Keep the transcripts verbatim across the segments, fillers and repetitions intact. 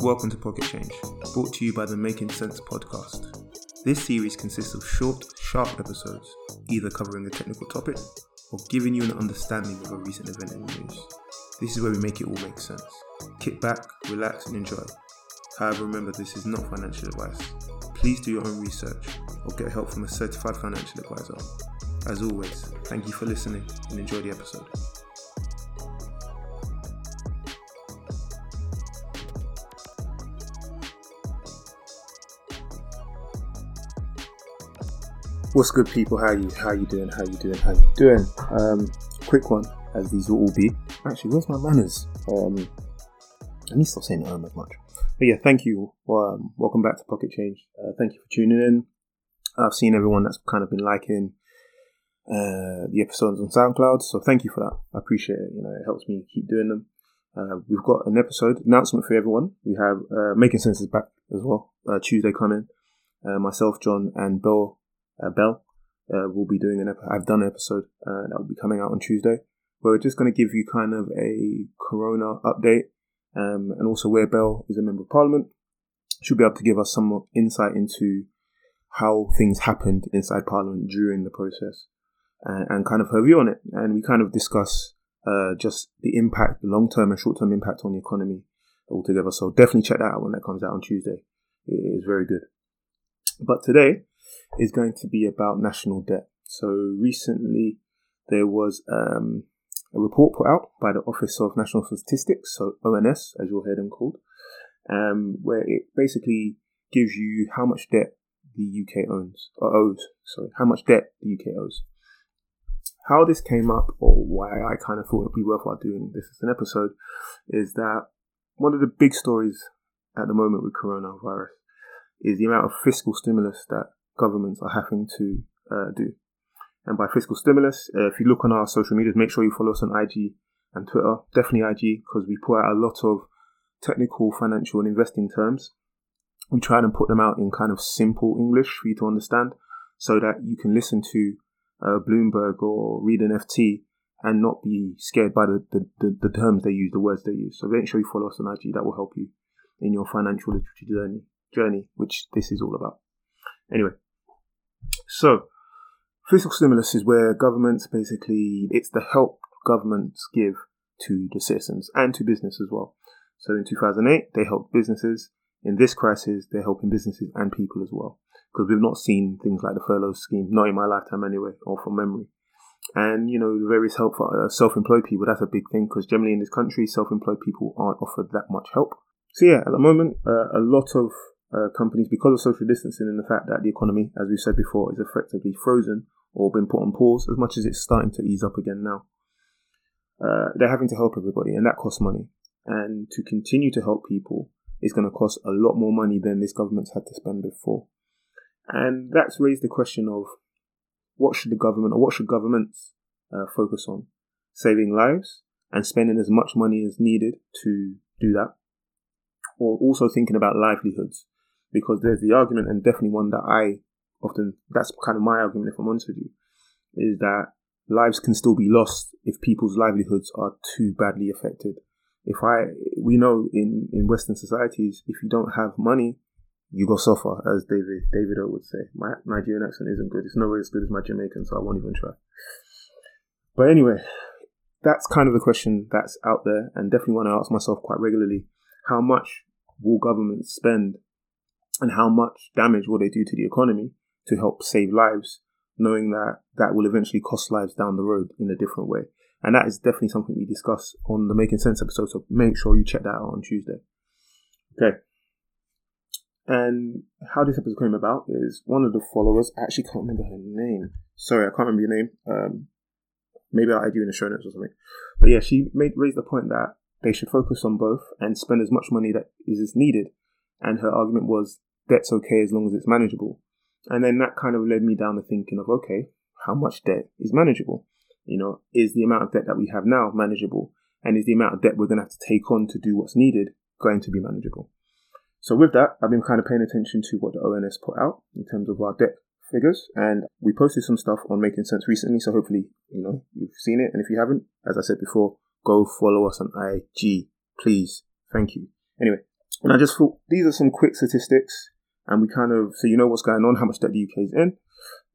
Welcome to Pocket Change, brought to you by the Making Sense Podcast. This series consists of short, sharp episodes, either covering a technical topic or giving you an understanding of a recent event in the news. This is where we make it all make sense. Kick back, relax and enjoy. However, remember this is not financial advice. Please do your own research or get help from a certified financial advisor. As always, thank you for listening and enjoy the episode. What's good, people? How are you? How you doing? How you doing? How you doing? Um, quick one, as these will all be. Actually, where's my manners? Um, I need to stop saying um as much. But yeah, thank you. Um, welcome back to Pocket Change. Uh, thank you for tuning in. I've seen everyone that's kind of been liking uh, the episodes on SoundCloud, so thank you for that. I appreciate it. You know, it helps me keep doing them. Uh, we've got an episode announcement for everyone. We have uh, Making Sense is back as well. Uh, Tuesday coming. Uh, myself, John, and Bill. Uh, Bell uh, will be doing an episode. I've done an episode uh, that will be coming out on Tuesday, where we're just going to give you kind of a corona update um, and also where Bell is a member of parliament. She'll be able to give us some insight into how things happened inside parliament during the process and, and kind of her view on it. And we kind of discuss uh, just the impact, the long-term and short-term impact on the economy altogether. So definitely check that out when that comes out on Tuesday. It is very good. But today is going to be about national debt. So recently there was um, a report put out by the Office of National Statistics, so O N S as you'll hear them called, um, where it basically gives you how much debt the U K owns, or owes, sorry, how much debt the U K owes. How this came up, or why I kind of thought it'd be worthwhile doing this as an episode, is that one of the big stories at the moment with coronavirus is the amount of fiscal stimulus that governments are having to uh, do. And by fiscal stimulus, uh, if you look on our social medias, make sure you follow us on I G and Twitter, definitely I G, because we put out a lot of technical, financial and investing terms. We try and put them out in kind of simple English for you to understand, so that you can listen to uh, Bloomberg or read an F T and not be scared by the, the, the, the terms they use, the words they use. So make sure you follow us on I G, that will help you in your financial literacy journey, journey which this is all about. Anyway, so fiscal stimulus is where governments basically, it's the help governments give to the citizens and to business as well. So in two thousand eight, they helped businesses. In this crisis, they're helping businesses and people as well, because we've not seen things like the furlough scheme, not in my lifetime anyway, or from memory. And, you know, the various help for uh, self-employed people, that's a big thing, because generally in this country, self-employed people aren't offered that much help. So yeah, at the moment, uh, a lot of Uh, companies, because of social distancing and the fact that the economy, as we've said before, is effectively frozen or been put on pause, as much as it's starting to ease up again now, uh, they're having to help everybody, and that costs money. And to continue to help people is going to cost a lot more money than this government's had to spend before. And that's raised the question of what should the government or what should governments uh, focus on? Saving lives and spending as much money as needed to do that, or also thinking about livelihoods. Because there's the argument, and definitely one that I often, that's kind of my argument if I'm honest with you, is that lives can still be lost if people's livelihoods are too badly affected. If I, we know in, in Western societies, if you don't have money, you go suffer, as David, David O would say. My Nigerian accent isn't good. It's nowhere as good as my Jamaican, so I won't even try. But anyway, that's kind of the question that's out there, and definitely one I ask myself quite regularly. How much will governments spend? And how much damage will they do to the economy to help save lives, knowing that that will eventually cost lives down the road in a different way? And that is definitely something we discuss on the Making Sense episode, so make sure you check that out on Tuesday. Okay. And how this episode came about is one of the followers, I actually can't remember her name. Sorry, I can't remember your name. Um, maybe I'll add you in the show notes or something. But yeah, she made raised the point that they should focus on both and spend as much money that is needed. And her argument was, debt's okay as long as it's manageable. And then that kind of led me down to thinking of, okay, how much debt is manageable? You know, is the amount of debt that we have now manageable? And is the amount of debt we're going to have to take on to do what's needed going to be manageable? So with that, I've been kind of paying attention to what the O N S put out in terms of our debt figures. And we posted some stuff on Making Sense recently. So hopefully, you know, you've seen it. And if you haven't, as I said before, go follow us on I G, please. Thank you. Anyway, And I just thought, these are some quick statistics, and we kind of, so you know what's going on, how much debt the U K is in,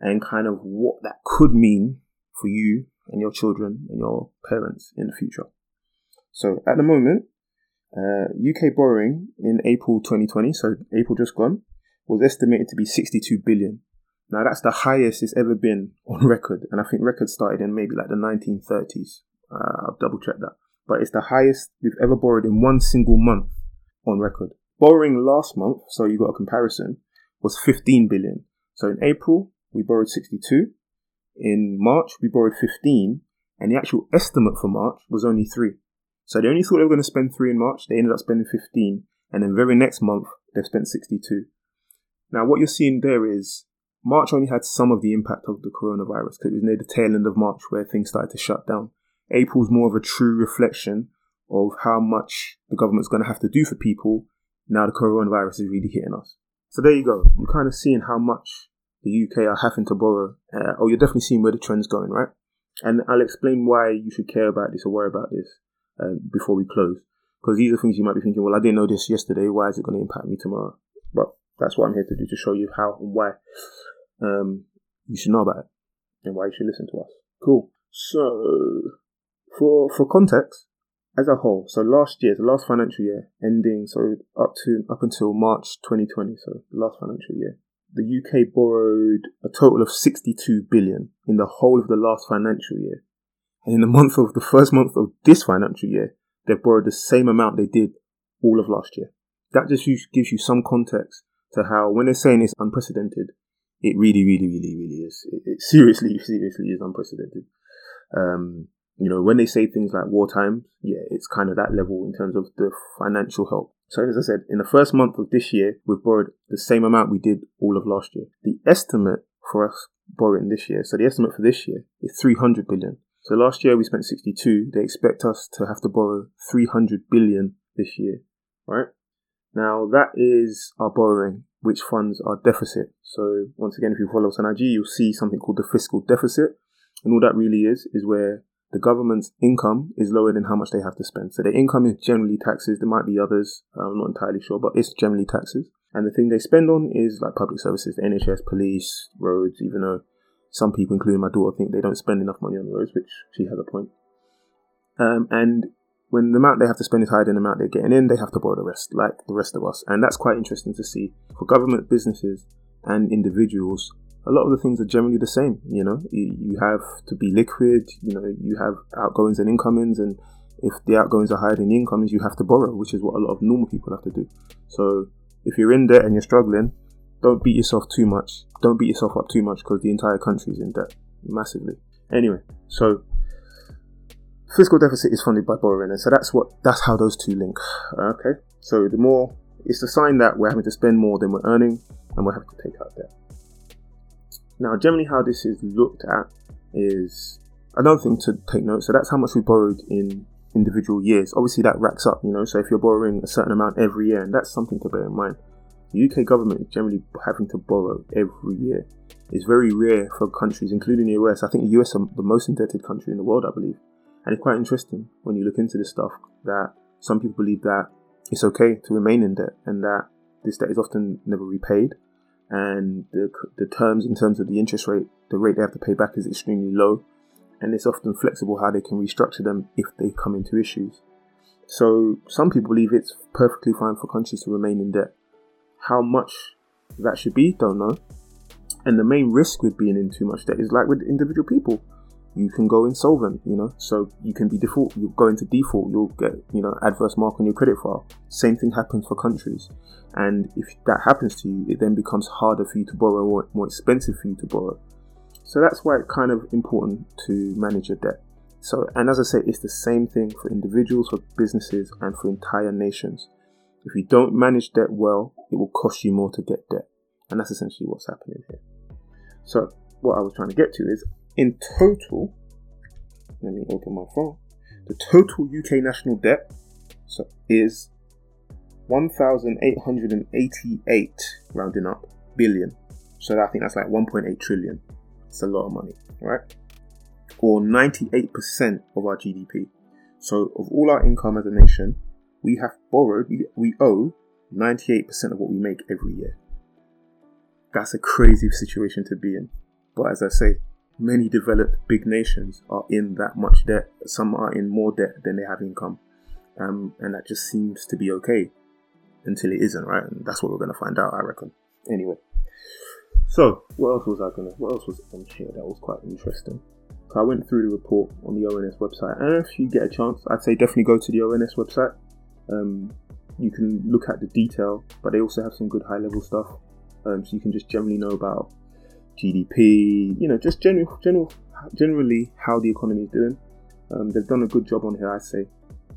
and kind of what that could mean for you and your children and your parents in the future. So at the moment, uh, U K borrowing in April twenty twenty, so April just gone, was estimated to be sixty-two billion. Now that's the highest it's ever been on record, and I think record started in maybe like the nineteen thirties. Uh, I'll double check that. But it's the highest we've ever borrowed in one single month on record. Borrowing last month, so you got a comparison, was fifteen billion. So in April, we borrowed sixty-two. In March, we borrowed fifteen. And the actual estimate for March was only three. So they only thought they were going to spend three in March. They ended up spending fifteen. And then very next month, they've spent sixty-two. Now, what you're seeing there is March only had some of the impact of the coronavirus, because it was near the tail end of March where things started to shut down. April's more of a true reflection of how much the government's going to have to do for people now the coronavirus is really hitting us. So there you go. You're kind of seeing how much the U K are having to borrow. Uh, or you're definitely seeing where the trend's going, right? And I'll explain why you should care about this or worry about this uh, before we close. Because these are things you might be thinking, well, I didn't know this yesterday. Why is it going to impact me tomorrow? But that's what I'm here to do, to show you how and why um, you should know about it and why you should listen to us. Cool. So... For for context, as a whole, so last year, the last financial year, ending so up to up until March twenty twenty, so last financial year, the U K borrowed a total of sixty-two billion in the whole of the last financial year, and in the month of the first month of this financial year, they borrowed the same amount they did all of last year. That just gives you some context to how, when they're saying it's unprecedented, it really, really, really, really is. It, it seriously, seriously is unprecedented. Um. You know, when they say things like wartime, yeah, it's kind of that level in terms of the financial help. So as I said, in the first month of this year, we've borrowed the same amount we did all of last year. The estimate for us borrowing this year, so the estimate for this year is three hundred billion. So last year we spent sixty-two. They expect us to have to borrow three hundred billion this year, right? Now that is our borrowing, which funds our deficit. So once again, if you follow us on I G, you'll see something called the fiscal deficit. And all that really is, is where the government's income is lower than how much they have to spend. So their income is generally taxes. There might be others. I'm not entirely sure, but it's generally taxes. And the thing they spend on is like public services, the N H S, police, roads, even though some people, including my daughter, think they don't spend enough money on the roads, which she has a point. Um, and when the amount they have to spend is higher than the amount they're getting in, they have to borrow the rest, like the rest of us. And that's quite interesting to see. For government, businesses and individuals, a lot of the things are generally the same. You know, you, you have to be liquid, you know, you have outgoings and incomings, and if the outgoings are higher than the incomings, you have to borrow, which is what a lot of normal people have to do. So if you're in debt and you're struggling, don't beat yourself too much. Don't beat yourself up too much, because the entire country is in debt massively. Anyway, so fiscal deficit is funded by borrowing. And so that's what, that's how those two link. Okay. So the more, it's a sign that we're having to spend more than we're earning, and we're having to take out debt. Now, generally how this is looked at is another thing to take note. So that's how much we borrowed in individual years. Obviously, that racks up, you know. So if you're borrowing a certain amount every year, and that's something to bear in mind. The U K government is generally having to borrow every year. It's very rare for countries, including the U S. I think the U S are the most indebted country in the world, I believe. And it's quite interesting when you look into this stuff that some people believe that it's okay to remain in debt, and that this debt is often never repaid. And the, the terms in terms of the interest rate, the rate they have to pay back is extremely low. And it's often flexible how they can restructure them if they come into issues. So some people believe it's perfectly fine for countries to remain in debt. How much that should be, don't know. And the main risk with being in too much debt is like with individual people. You can go insolvent, you know. So you can be default, you'll go into default, you'll get, you know, adverse mark on your credit file. Same thing happens for countries. And if that happens to you, it then becomes harder for you to borrow, or more expensive for you to borrow. So that's why it's kind of important to manage your debt. So, and as I say, it's the same thing for individuals, for businesses, and for entire nations. If you don't manage debt well, it will cost you more to get debt. And that's essentially what's happening here. So what I was trying to get to is, in total, let me open my phone, the total U K national debt so is one thousand eight hundred eighty-eight, rounding up, billion. So I think that's like one point eight trillion. It's a lot of money, right? Or ninety-eight percent of our G D P. So of all our income as a nation, we have borrowed, we, we owe ninety-eight percent of what we make every year. That's a crazy situation to be in. But as I say, many developed big nations are in that much debt. Some are in more debt than they have income. Um, and that just seems to be okay until it isn't, right? And that's what we're going to find out, I reckon. Anyway. So, what else was I going to... What else was on here that was quite interesting? So I went through the report on the O N S website. And if you get a chance, I'd say definitely go to the O N S website. Um, you can look at the detail, but they also have some good high-level stuff. Um, so you can just generally know about G D P, you know, just general, general, generally how the economy is doing. Um, they've done a good job on here, I'd say,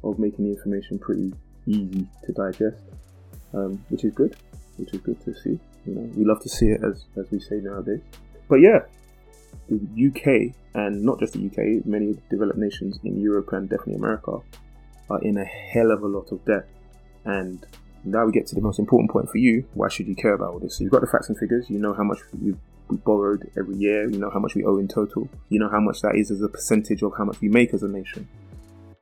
of making the information pretty easy to digest, um, which is good, which is good to see. You know, we love to see it, as as we say nowadays. But yeah, the U K, and not just the U K, many developed nations in Europe and definitely America are in a hell of a lot of debt. And now we get to the most important point for you. Why should you care about all this? So you've got the facts and figures. You know how much we've we borrowed every year. You know how much we owe in total. You know how much that is as a percentage of how much we make as a nation.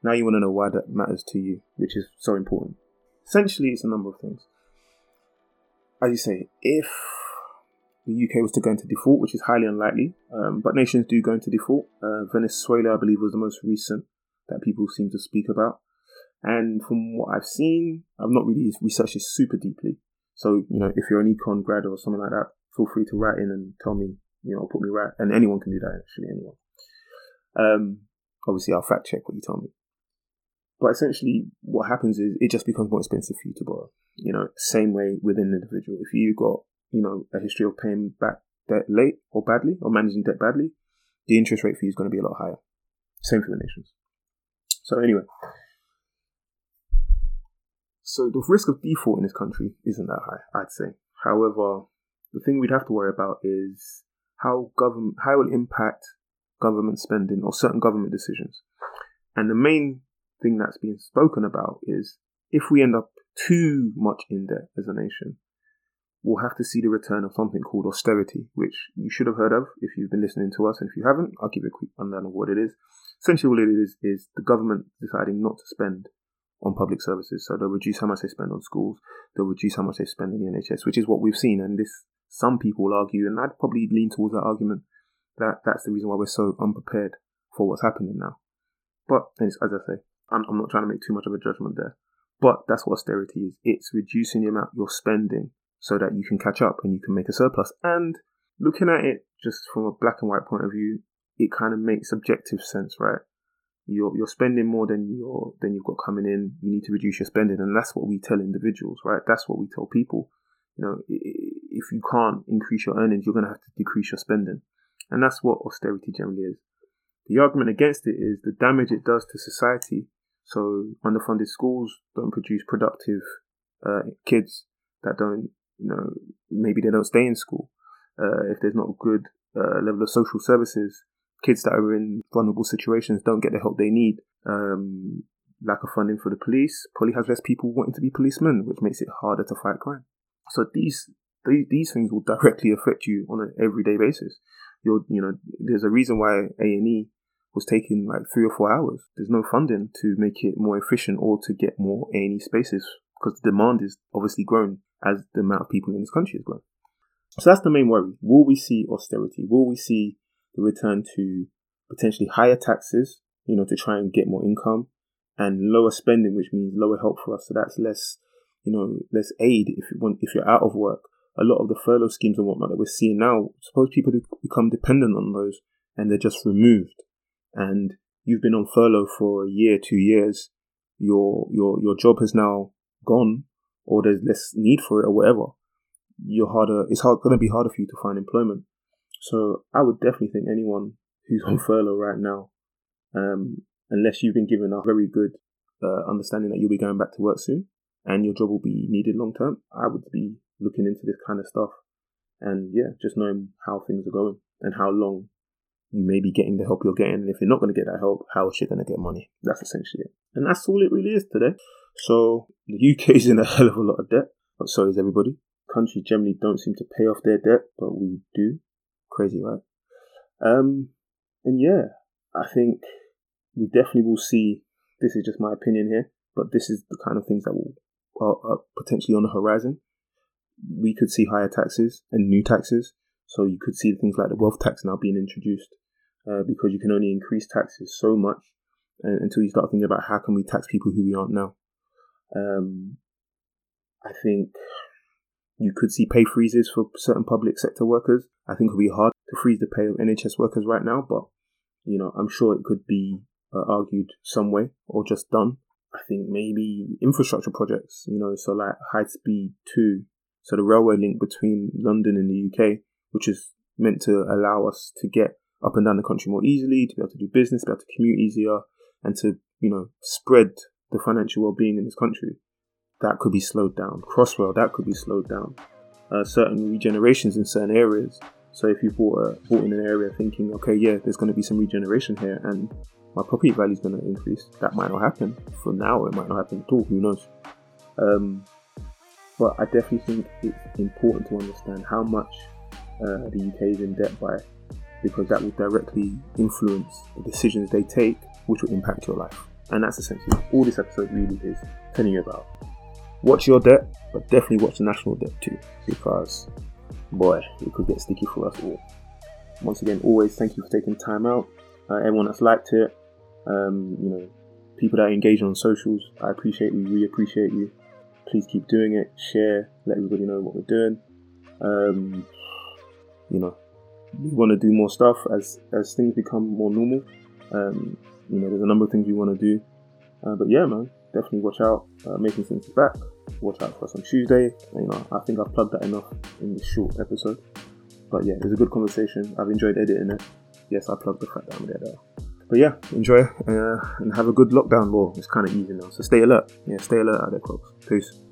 Now you want to know why that matters to you, which is so important. Essentially, it's a number of things. As you say, if the U K was to go into default, which is highly unlikely, um, but nations do go into default. Uh, Venezuela, I believe, was the most recent that people seem to speak about. And from what I've seen, I've not really researched this super deeply. So, you know, if you're an econ grad or something like that, feel free to write in and tell me, you know, put me right. And anyone can do that, actually, anyone. Um, obviously, I'll fact check what you tell me. But essentially, what happens is it just becomes more expensive for you to borrow. You know, same way with an individual. If you've got, you know, a history of paying back debt late or badly or managing debt badly, the interest rate for you is going to be a lot higher. Same for the nations. So anyway... So the risk of default in this country isn't that high, I'd say. However, the thing we'd have to worry about is how government, how it will impact government spending or certain government decisions. And the main thing that's being spoken about is if we end up too much in debt as a nation, we'll have to see the return of something called austerity, which you should have heard of if you've been listening to us. And if you haven't, I'll give you a quick rundown of what it is. Essentially, what it is is the government deciding not to spend on public services. So they'll reduce how much they spend on schools, they'll reduce how much they spend on the N H S, which is what we've seen. And this, some people will argue, and I'd probably lean towards that argument, that that's the reason why we're so unprepared for what's happening now. But as I say, I'm, I'm not trying to make too much of a judgment there, but that's what austerity is. It's reducing the amount you're spending so that you can catch up and you can make a surplus. And looking at it just from a black and white point of view, it kind of makes objective sense, right? You're you're spending more than you're than you've got coming in. You need to reduce your spending, and that's what we tell individuals, right? That's what we tell people. You know, if you can't increase your earnings, you're going to have to decrease your spending, and that's what austerity generally is. The argument against it is the damage it does to society. So underfunded schools don't produce productive uh, kids that don't, you know, maybe they don't stay in school. Uh, if there's not a good uh, level of social services, kids that are in vulnerable situations don't get the help they need. Um, lack of funding for the police probably has less people wanting to be policemen, which makes it harder to fight crime. So these these, these things will directly affect you on an everyday basis. You're, you know, there's a reason why A and E was taking like three or four hours. There's no funding to make it more efficient or to get more A and E spaces because the demand is obviously grown as the amount of people in this country has grown. So that's the main worry. Will we see austerity? Will we see the return to potentially higher taxes, you know, to try and get more income, and lower spending, which means lower help for us. So that's less, you know, less aid if you want, if you're out of work. A lot of the furlough schemes and whatnot that we're seeing now, suppose people become dependent on those and they're just removed. And you've been on furlough for a year, two years. Your your your job has now gone, or there's less need for it, or whatever. You're harder. It's hard, going to be harder for you to find employment. So I would definitely think anyone who's on furlough right now, um, unless you've been given a very good uh, understanding that you'll be going back to work soon and your job will be needed long term, I would be looking into this kind of stuff. And yeah, just knowing how things are going and how long you may be getting the help you're getting. And if you're not going to get that help, how is she going to get money? That's essentially it. And that's all it really is today. So the U K is in a hell of a lot of debt, but so is everybody. Countries generally don't seem to pay off their debt, but we do. Crazy, right? Um, and yeah, I think we definitely will see, this is just my opinion here, but this is the kind of things that will are, are potentially on the horizon. We could see higher taxes and new taxes. So you could see things like the wealth tax now being introduced uh, because you can only increase taxes so much and, until you start thinking about how can we tax people who we aren't now. Um, I think you could see pay freezes for certain public sector workers. I think it would be hard to freeze the pay of N H S workers right now, but you know, I'm sure it could be uh, argued some way or just done. I think maybe infrastructure projects, you know, so like High Speed Two, so the railway link between London and the U K, which is meant to allow us to get up and down the country more easily, to be able to do business, to be able to commute easier, and to, you know, spread the financial well-being in this country. That could be slowed down. Crossrail, that could be slowed down. Uh, certain regenerations in certain areas. So if you bought, a, bought in an area thinking, okay, yeah, there's going to be some regeneration here and my property value is going to increase. That might not happen. For now, it might not happen at all. Who knows? Um, but I definitely think it's important to understand how much uh, the U K is in debt by, because that will directly influence the decisions they take, which will impact your life. And that's essentially all this episode really is telling you about. Watch your debt, but definitely watch the national debt too, because, boy, it could get sticky for us all. Once again, always thank you for taking time out. Uh, everyone that's liked it, um, you know, people that engage on socials, I appreciate you, we appreciate you. Please keep doing it, share, let everybody know what we're doing. Um, you know, we want to do more stuff as, as things become more normal. Um, you know, there's a number of things we want to do. Uh, but yeah, man, definitely watch out. Uh, Making Sense is back. Watch out for us on Tuesday. You know, I think I've plugged that enough in this short episode. But yeah, it was a good conversation. I've enjoyed editing it. Yes, I plugged the fact that I'm there though. But yeah, enjoy uh, and have a good lockdown. Well, it's kind of easy now. So stay alert. Yeah, stay alert out there, folks. Peace.